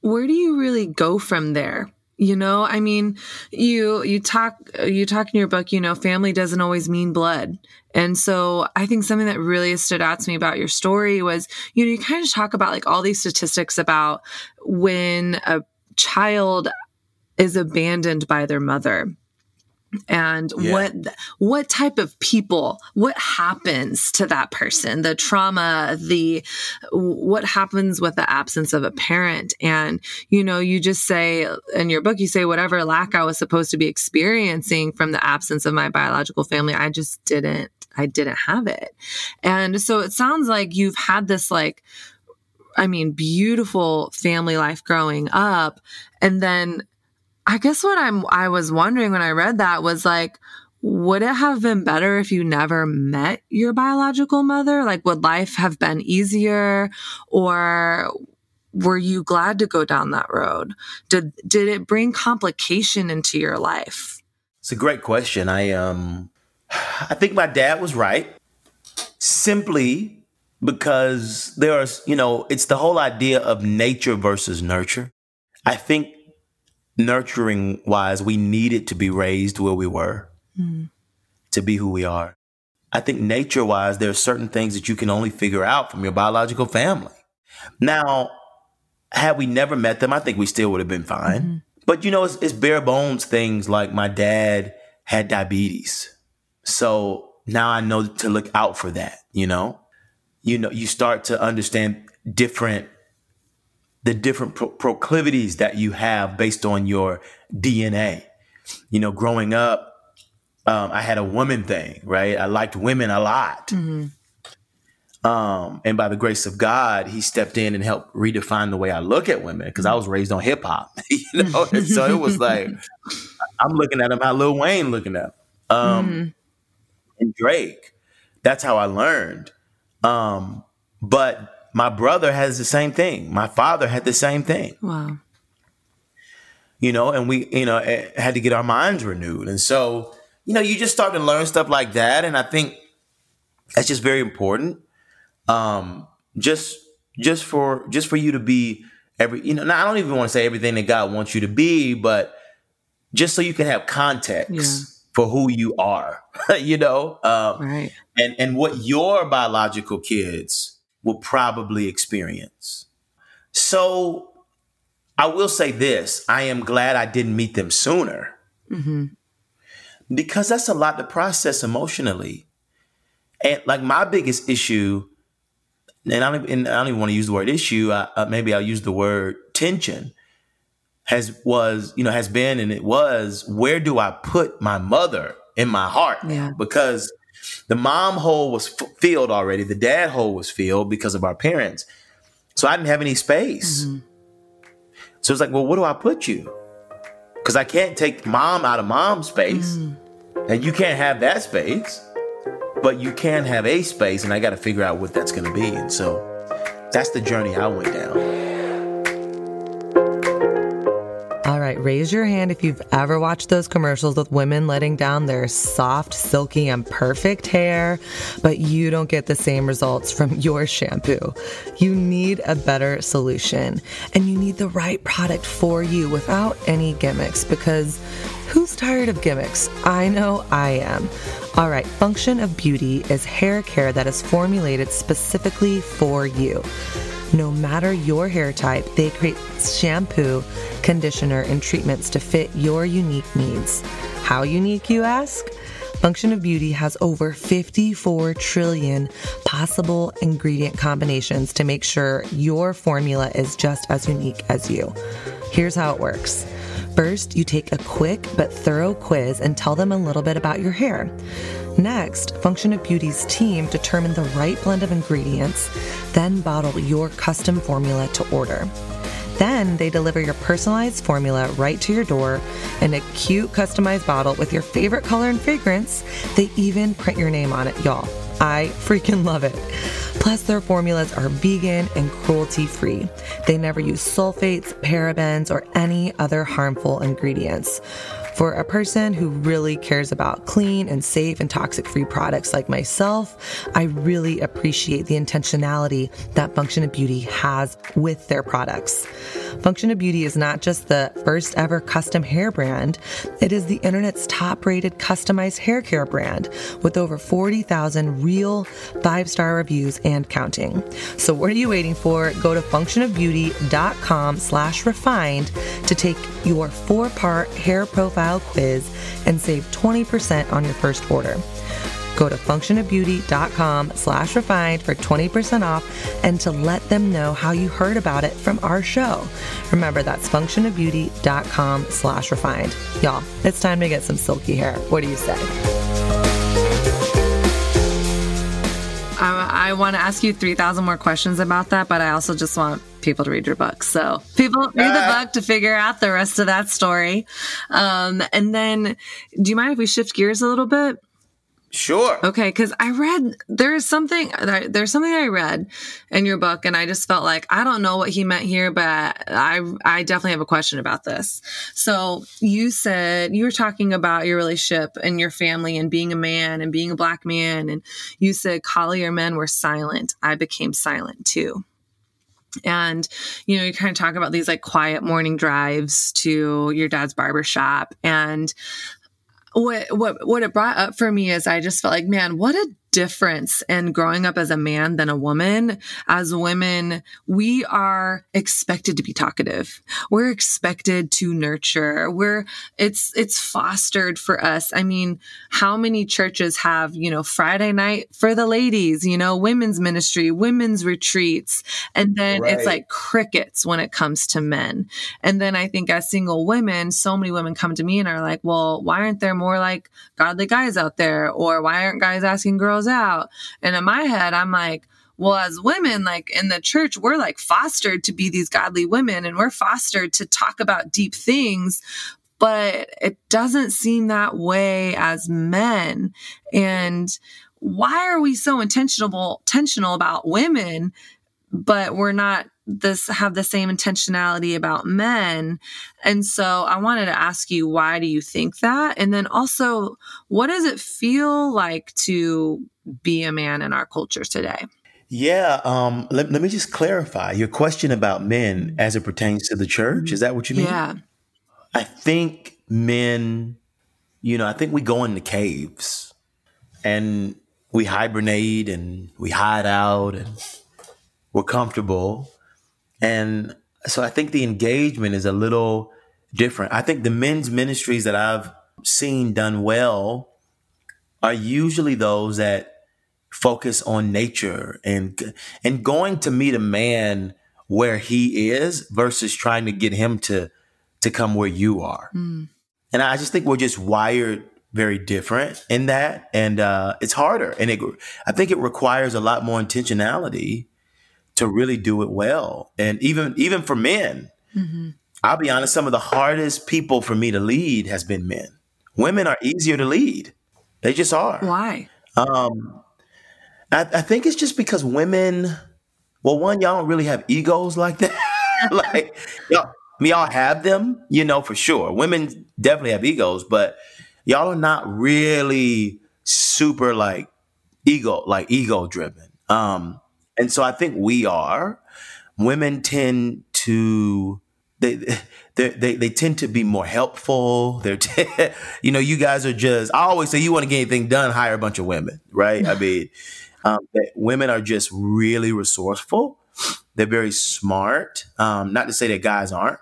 Where do you really go from there? You know, I mean, you you talk you talk in your book, you know, family doesn't always mean blood. And so I think something that really stood out to me about your story was, you know, you kind of talk about like all these statistics about when a child is abandoned by their mother. And yeah. what what type of people, what happens to that person, the trauma, the what happens with the absence of a parent. And, you know, you just say in your book, you say whatever lack I was supposed to be experiencing from the absence of my biological family, I just didn't, I didn't have it. And so it sounds like you've had this like, I mean, beautiful family life growing up. And then I guess what I'm, I was wondering when I read that was like, would it have been better if you never met your biological mother? Like, would life have been easier, or were you glad to go down that road? Did, did it bring complication into your life? It's a great question. I, um, I think my dad was right, simply because there are, you know, it's the whole idea of nature versus nurture. I think nurturing wise, we needed to be raised where we were mm. to be who we are. I think nature wise, there are certain things that you can only figure out from your biological family. Now, had we never met them, I think we still would have been fine. Mm-hmm. But, you know, it's, it's bare bones things like my dad had diabetes. So now I know to look out for that. You know, you know, you start to understand different the different pro- proclivities that you have based on your D N A. You know, growing up, um, I had a woman thing, right? I liked women a lot. Mm-hmm. Um, and by the grace of God, he stepped in and helped redefine the way I look at women, because I was raised on hip hop, you know? And so it was like, I'm looking at him how Lil Wayne looking at him. Um, mm-hmm. And Drake. That's how I learned. Um, but my brother has the same thing. My father had the same thing. Wow. You know, and we, you know, had to get our minds renewed. And so, you know, you just start to learn stuff like that. And I think that's just very important. Um, just, just for, just for you to be every, you know, now I don't even want to say everything that God wants you to be, but just so you can have context yeah. for who you are, you know, um, right. and, and what your biological kids will probably experience. So I will say this, I am glad I didn't meet them sooner mm-hmm. because that's a lot to process emotionally. And like my biggest issue, and I don't, and I don't even want to use the word issue, I, uh, maybe I'll use the word tension, has was, you know, has been, and it was, where do I put my mother in my heart? Yeah. Because the mom hole was f- filled already. The dad hole was filled because of our parents. So I didn't have any space. Mm-hmm. So it's like, well, where do I put you? Because I can't take mom out of mom's space. Mm-hmm. And you can't have that space. But you can have a space. And I got to figure out what that's going to be. And so that's the journey I went down. All right, raise your hand if you've ever watched those commercials with women letting down their soft, silky, and perfect hair, but you don't get the same results from your shampoo. You need a better solution, and you need the right product for you without any gimmicks, because who's tired of gimmicks? I know I am. All right, Function of Beauty is hair care that is formulated specifically for you. No matter your hair type, they create shampoo, conditioner, and treatments to fit your unique needs. How unique, you ask? Function of Beauty has over fifty-four trillion possible ingredient combinations to make sure your formula is just as unique as you. Here's how it works. First, you take a quick but thorough quiz and tell them a little bit about your hair. Next, Function of Beauty's team determine the right blend of ingredients, then bottle your custom formula to order. Then they deliver your personalized formula right to your door in a cute customized bottle with your favorite color and fragrance. They even print your name on it, y'all. I freaking love it. Plus, their formulas are vegan and cruelty-free. They never use sulfates, parabens, or any other harmful ingredients. For a person who really cares about clean and safe and toxic-free products like myself, I really appreciate the intentionality that Function of Beauty has with their products. Function of Beauty is not just the first ever custom hair brand, it is the internet's top-rated customized hair care brand with over forty thousand real five-star reviews and counting. So what are you waiting for? Go to functionofbeauty.com slash refined to take your four-part hair profile quiz and save twenty percent on your first order. Go to functionofbeauty.com slash refined for twenty percent off and to let them know how you heard about it from our show. Remember, that's functionofbeauty.com slash refined. Y'all, it's time to get some silky hair. What do you say? Um, I want to ask you three thousand more questions about that, but I also just want people to read your book. So people read the book to figure out the rest of that story. Um, and then do you mind if we shift gears a little bit? Sure. Okay. Cause I read, there's something, there's something I read in your book and I just felt like, I don't know what he meant here, but I, I definitely have a question about this. So you said you were talking about your relationship and your family and being a man and being a black man. And you said Collier men were silent. I became silent too. And, you know, you kind of talk about these like quiet morning drives to your dad's barbershop. And what, what, what it brought up for me is I just felt like, man, what a difference in growing up as a man than a woman. As women, we are expected to be talkative. We're expected to nurture. We're it's, it's fostered for us. I mean, how many churches have, you know, Friday night for the ladies, you know, women's ministry, women's retreats. And then right. It's like crickets when it comes to men. And then I think as single women, so many women come to me and are like, well, why aren't there more like godly guys out there? Or why aren't guys asking girls out? And in my head, I'm like, well, as women, like in the church, we're like fostered to be these godly women and we're fostered to talk about deep things, but it doesn't seem that way as men. And why are we so intentional, intentional about women, but we're not this have the same intentionality about men? And so I wanted to ask you, why do you think that? And then also, what does it feel like to be a man in our culture today? Yeah. Um, let, let me just clarify your question about men as it pertains to the church. Is that what you mean? Yeah. I think men, you know, I think we go into caves and we hibernate and we hide out and we're comfortable. And so I think the engagement is a little different. I think the men's ministries that I've seen done well are usually those that focus on nature and and going to meet a man where he is versus trying to get him to, to come where you are. Mm. And I just think we're just wired very different in that. And uh, it's harder. And it, I think it requires a lot more intentionality to really do it well. And even even for men, mm-hmm. I'll be honest, some of the hardest people for me to lead has been men. Women are easier to lead. They just are. Why? Um, I, I think it's just because women, well, one, y'all don't really have egos like that. Like, y'all, mean, y'all have them, you know, for sure. Women definitely have egos, but y'all are not really super like ego, like ego driven. Um, and so I think we are. Women tend to, they they they, they tend to be more helpful. They're, t- you know, you guys are just, I always say you want to get anything done, hire a bunch of women, right? I mean, um, women are just really resourceful. They're very smart. Um, not to say that guys aren't,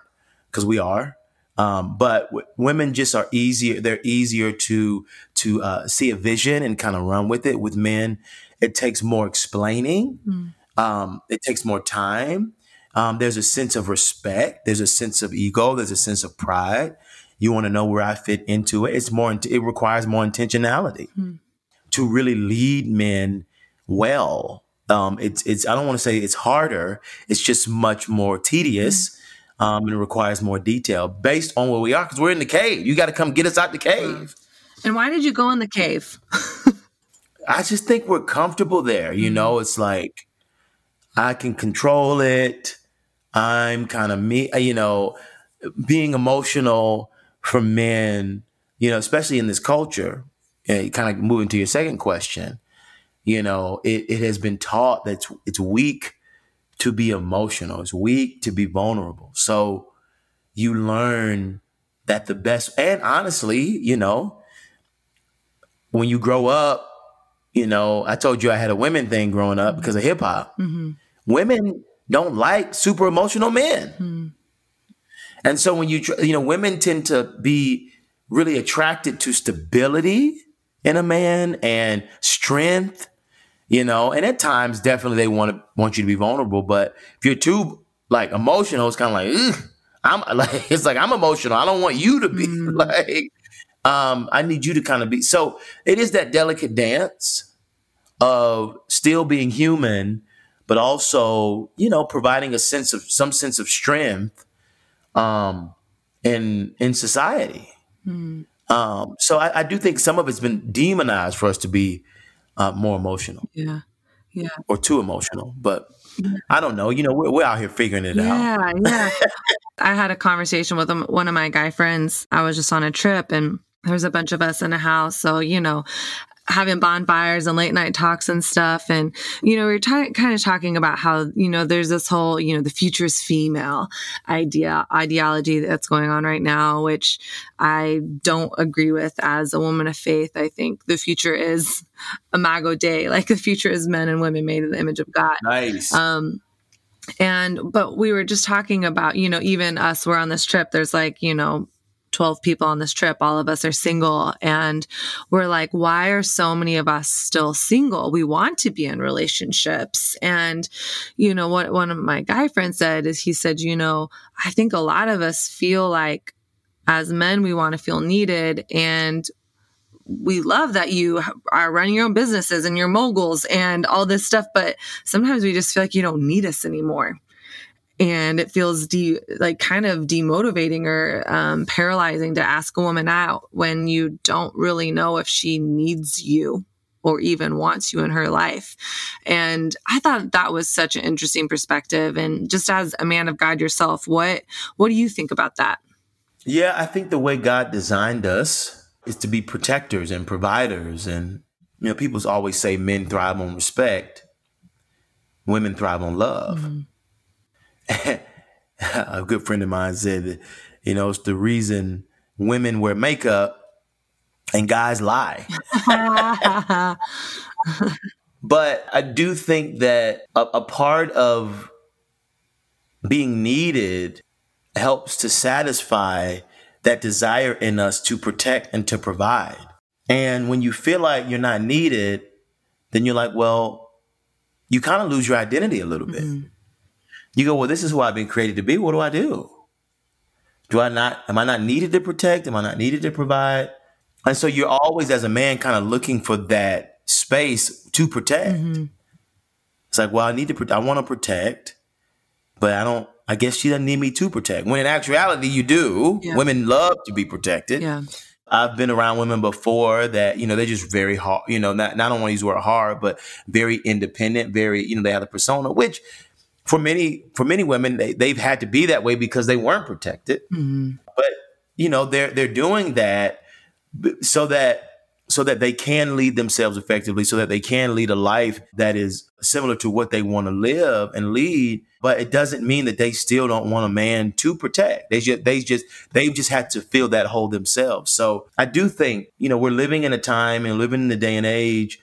because we are. Um, but w- women just are easier. They're easier to to uh, see a vision and kind of run with it. With men, it takes more explaining. Mm. Um, it takes more time. Um, there's a sense of respect. There's a sense of ego. There's a sense of pride. You want to know where I fit into it. It's more. It requires more intentionality mm. to really lead men well. Um, it's, it's, I don't want to say it's harder. It's just much more tedious, mm. um, and it requires more detail based on where we are. Cause we're in the cave. You got to come get us out the cave. And why did you go in the cave? I just think we're comfortable there. You know, it's like, I can control it. I'm kind of me, you know, being emotional for men, you know, especially in this culture, and kind of moving to your second question. You know, it, it has been taught that it's, it's weak to be emotional. It's weak to be vulnerable. So you learn that the best, and honestly, you know, when you grow up, you know, I told you I had a women thing growing up because of hip hop. Mm-hmm. Women don't like super emotional men. Mm-hmm. And so when you, you know, women tend to be really attracted to stability in a man and strength. You know, and at times definitely they want to want you to be vulnerable, but if you're too like emotional, it's kind of like, I'm like, it's like, I'm emotional. I don't want you to be mm. like, um, I need you to kind of be. So it is that delicate dance of still being human, but also, you know, providing a sense of some sense of strength, um, in, in society. Mm. Um, so I, I do think some of it's been demonized for us to be, Uh, more emotional, yeah, yeah, or too emotional. But I don't know. You know, we're, we're out here figuring it yeah, out. Yeah, yeah. I had a conversation with one of my guy friends. I was just on a trip, and there was a bunch of us in a house. So you know, having bonfires and late night talks and stuff. And you know, we were t- kind of talking about how you know there's this whole you know the future is female idea ideology that's going on right now, which I don't agree with as a woman of faith. I think the future is Imago Dei, like the future is men and women made in the image of God. Nice. Um, and, but we were just talking about, you know, even us, we're on this trip, there's like, you know, twelve people on this trip, all of us are single. And we're like, why are so many of us still single? We want to be in relationships. And, you know, what one of my guy friends said is he said, you know, I think a lot of us feel like as men, we want to feel needed, and we love that you are running your own businesses and you're moguls and all this stuff. But sometimes we just feel like you don't need us anymore. And it feels de- like kind of demotivating or um, paralyzing to ask a woman out when you don't really know if she needs you or even wants you in her life. And I thought that was such an interesting perspective. And just as a man of God yourself, what, what do you think about that? Yeah, I think the way God designed us is to be protectors and providers. And, you know, people always say men thrive on respect. Women thrive on love. Mm-hmm. A good friend of mine said, that, you know, it's the reason women wear makeup and guys lie. But I do think that a, a part of being needed helps to satisfy that desire in us to protect and to provide. And when you feel like you're not needed, then you're like, well, you kind of lose your identity a little bit. Mm-hmm. You go, well, this is who I've been created to be. What do I do? Do I not, am I not needed to protect? Am I not needed to provide? And so you're always, as a man, kind of looking for that space to protect. Mm-hmm. It's like, well, I need to, I want to protect, but I don't, I guess she doesn't need me to protect. When in actuality, you do. Yeah. Women love to be protected. Yeah. I've been around women before that, you know, they're just very hard, you know, not, not I don't want to use the word hard, but very independent, very, you know, they have a persona, which for many for many women, they, they've had to be that way because they weren't protected. Mm-hmm. But you know, they're they're doing that so that so that they can lead themselves effectively, so that they can lead a life that is similar to what they want to live and lead. But it doesn't mean that they still don't want a man to protect. They just, they just, they've just had to fill that hole themselves. So I do think, you know, we're living in a time and living in the day and age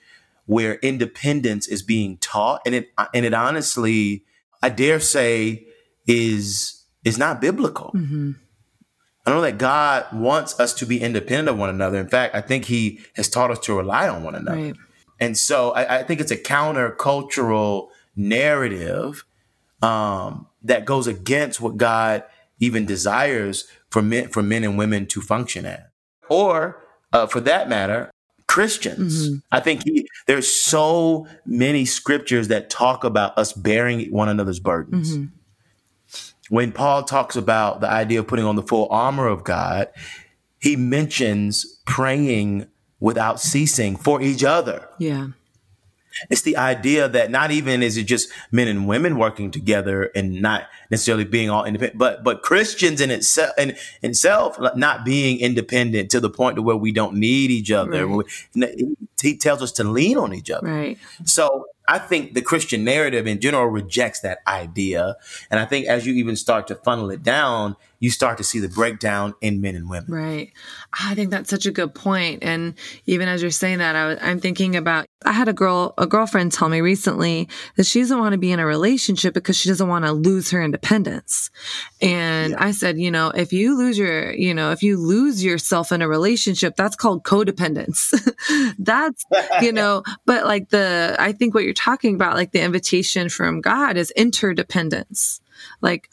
where independence is being taught. And it, and it honestly, I dare say is, is not biblical. Mm-hmm. I know that God wants us to be independent of one another. In fact, I think he has taught us to rely on one another. Right. And so I, I think it's a countercultural narrative um, that goes against what God even desires for men, for men and women to function at. Or uh, for that matter, Christians. Mm-hmm. I think he, there's so many scriptures that talk about us bearing one another's burdens. Mm-hmm. When Paul talks about the idea of putting on the full armor of God, he mentions praying without ceasing for each other. Yeah. It's the idea that not even is it just men and women working together and not necessarily being all independent, but but Christians in itself, in itself not being independent to the point to where we don't need each other. Right. He tells us to lean on each other. Right. So I think the Christian narrative in general rejects that idea. And I think as you even start to funnel it down, you start to see the breakdown in men and women. Right. I think that's such a good point. And even as you're saying that, I was, I'm thinking about, I had a girl, a girlfriend tell me recently that she doesn't want to be in a relationship because she doesn't want to lose her independence. And yeah. I said, you know, if you lose your, you know, if you lose yourself in a relationship, that's called codependence. That's, you know, but like the, I think what you're talking about, like the invitation from God is interdependence. Like,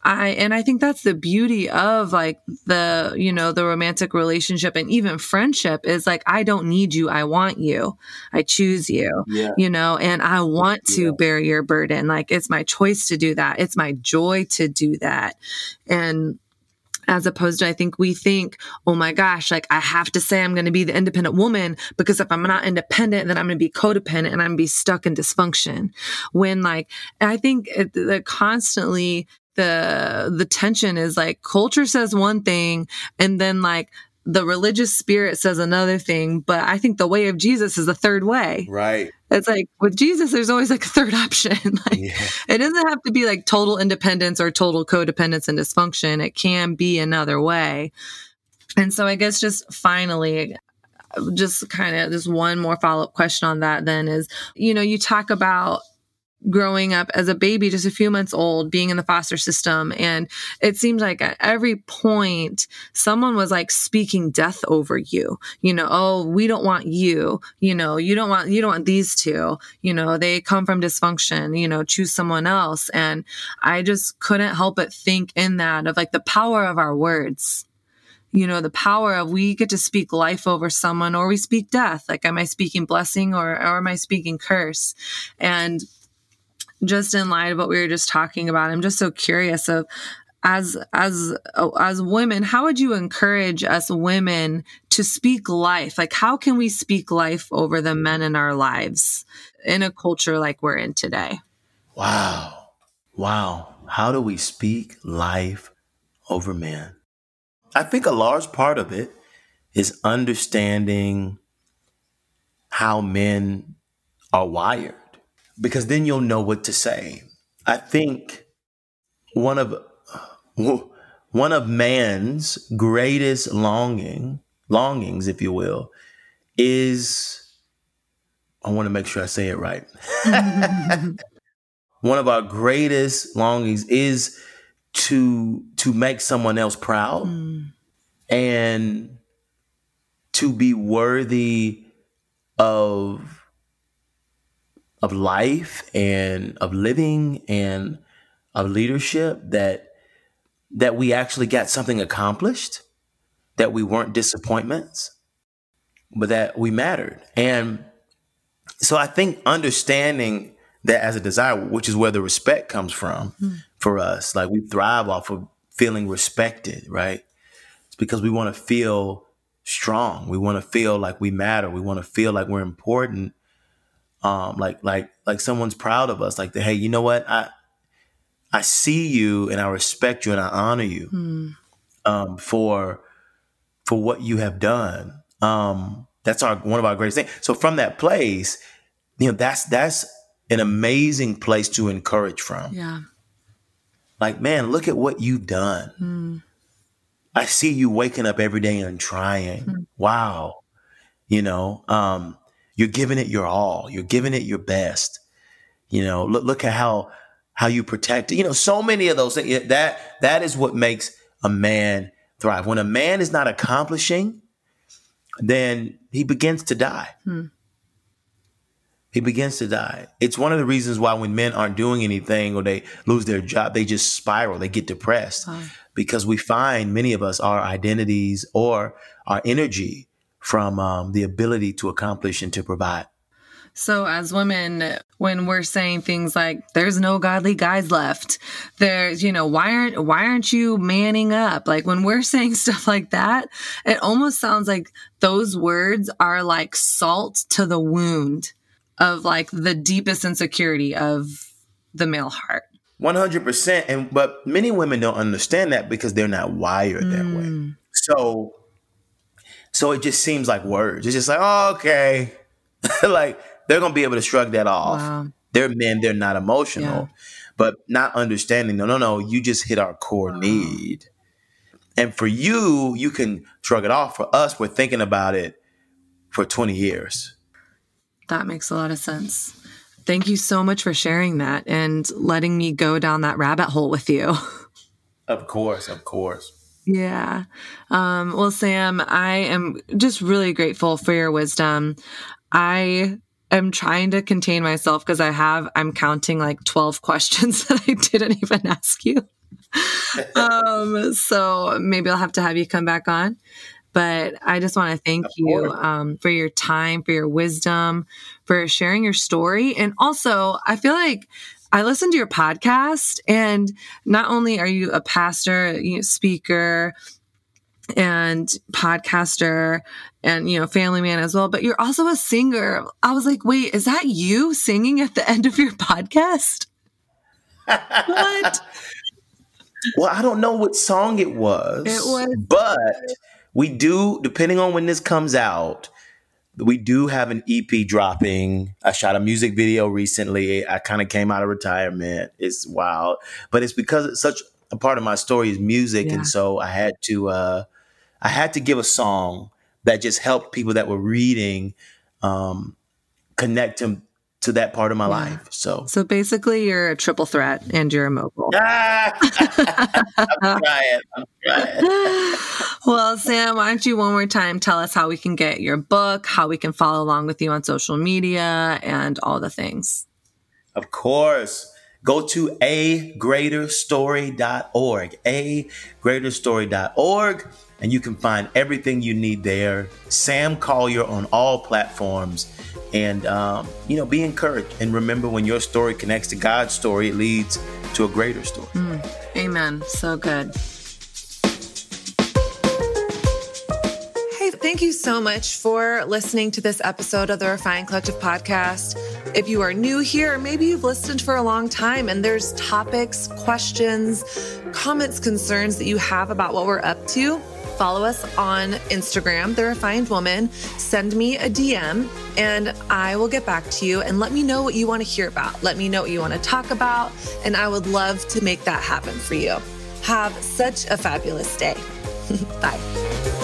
I, and I think that's the beauty of like the, you know, the romantic relationship and even friendship is like, I don't need you. I want you. I choose you, yeah. you know, and I want to yeah. bear your burden. Like it's my choice to do that. It's my joy to do that. And as opposed to, I think we think, oh my gosh, like I have to say I'm going to be the independent woman because if I'm not independent, then I'm going to be codependent and I'm going to be stuck in dysfunction. When like, I think that constantly the the tension is like culture says one thing and then like the religious spirit says another thing. But I think the way of Jesus is the third way. Right. It's like with Jesus, there's always like a third option. Like yeah. It doesn't have to be like total independence or total codependence and dysfunction. It can be another way. And so I guess just finally, just kind of just one more follow-up question on that then is, you know, you talk about growing up as a baby, just a few months old, being in the foster system. And it seems like at every point, someone was like speaking death over you, you know, oh, we don't want you, you know, you don't want, you don't want these two, you know, they come from dysfunction, you know, choose someone else. And I just couldn't help but think in that of like the power of our words. You know, the power of we get to speak life over someone or we speak death. Like, am I speaking blessing or, or am I speaking curse? And just in light of what we were just talking about, I'm just so curious of as as as women, how would you encourage us women to speak life? Like, how can we speak life over the men in our lives in a culture like we're in today? Wow. Wow. How do we speak life over men? I think a large part of it is understanding how men are wired. Because then you'll know what to say. I think one of one of man's greatest longing, longings, if you will, is, I want to make sure I say it right. One of our greatest longings is to to make someone else proud mm. and to be worthy of of life and of living and of leadership, that that we actually got something accomplished, that we weren't disappointments, but that we mattered. And so I think understanding that as a desire, which is where the respect comes from mm. for us, like we thrive off of feeling respected, right? It's because we want to feel strong. We want to feel like we matter. We want to feel like we're important. Um, like, like, like someone's proud of us, like the, hey, you know what? I, I see you and I respect you and I honor you mm. um, for for what you have done. Um, that's our one of our greatest things. So from that place, you know, that's that's an amazing place to encourage from. Yeah. Like, man, look at what you've done. Mm. I see you waking up every day and trying. Mm. Wow. You know, um, you're giving it your all. You're giving it your best. You know, look look at how how you protect it. You know, so many of those things. That that is what makes a man thrive. When a man is not accomplishing, then he begins to die. Hmm. He begins to die. It's one of the reasons why when men aren't doing anything or they lose their job, they just spiral. They get depressed wow. because we find many of us our identities or our energy from um, the ability to accomplish and to provide. So as women, when we're saying things like, there's no godly guys left, there's, you know, why aren't, why aren't you manning up? Like when we're saying stuff like that, it almost sounds like those words are like salt to the wound of like the deepest insecurity of the male heart. one hundred percent. And, but many women don't understand that because they're not wired mm. that way. So, so it just seems like words. It's just like, oh, okay. Like, they're going to be able to shrug that off. Wow. They're men. They're not emotional, yeah. but not understanding. No, no, no. You just hit our core wow. need. And for you, you can shrug it off. For us, we're thinking about it for twenty years. That makes a lot of sense. Thank you so much for sharing that and letting me go down that rabbit hole with you. Of course. Of course. Yeah. Um, well, Sam, I am just really grateful for your wisdom. I am trying to contain myself because I have, I'm counting like twelve questions that I didn't even ask you. um, so maybe I'll have to have you come back on. But I just want to thank you um, for your time, for your wisdom, for sharing your story. And also, I feel like I listened to your podcast, and not only are you a pastor, you know, speaker, and podcaster and, you know, family man as well, but you're also a singer. I was like, wait, is that you singing at the end of your podcast? What? Well, I don't know what song it was, it was, but we do, depending on when this comes out, we do have an E P dropping. I shot a music video recently. I kind of came out of retirement. It's wild, but it's because it's such a part of my story is music. Yeah. And so I had to, uh, I had to give a song that just helped people that were reading, um, connect them to that part of my yeah. life. So, so basically you're a triple threat and you're a mogul. Ah! I'm trying. I'm trying. Well, Sam, why don't you one more time tell us how we can get your book, how we can follow along with you on social media and all the things. Of course. Go to a greater story dot org, a greater story dot org, and you can find everything you need there. Sam Collier on all platforms. And, um, you know, be encouraged. And remember, when your story connects to God's story, it leads to a greater story. Mm, amen. So good. Thank you so much for listening to this episode of the Refine Collective Podcast. If you are new here, maybe you've listened for a long time and there's topics, questions, comments, concerns that you have about what we're up to, follow us on Instagram, The Refined Woman. Send me a D M and I will get back to you and let me know what you want to hear about. Let me know what you want to talk about, and I would love to make that happen for you. Have such a fabulous day. Bye.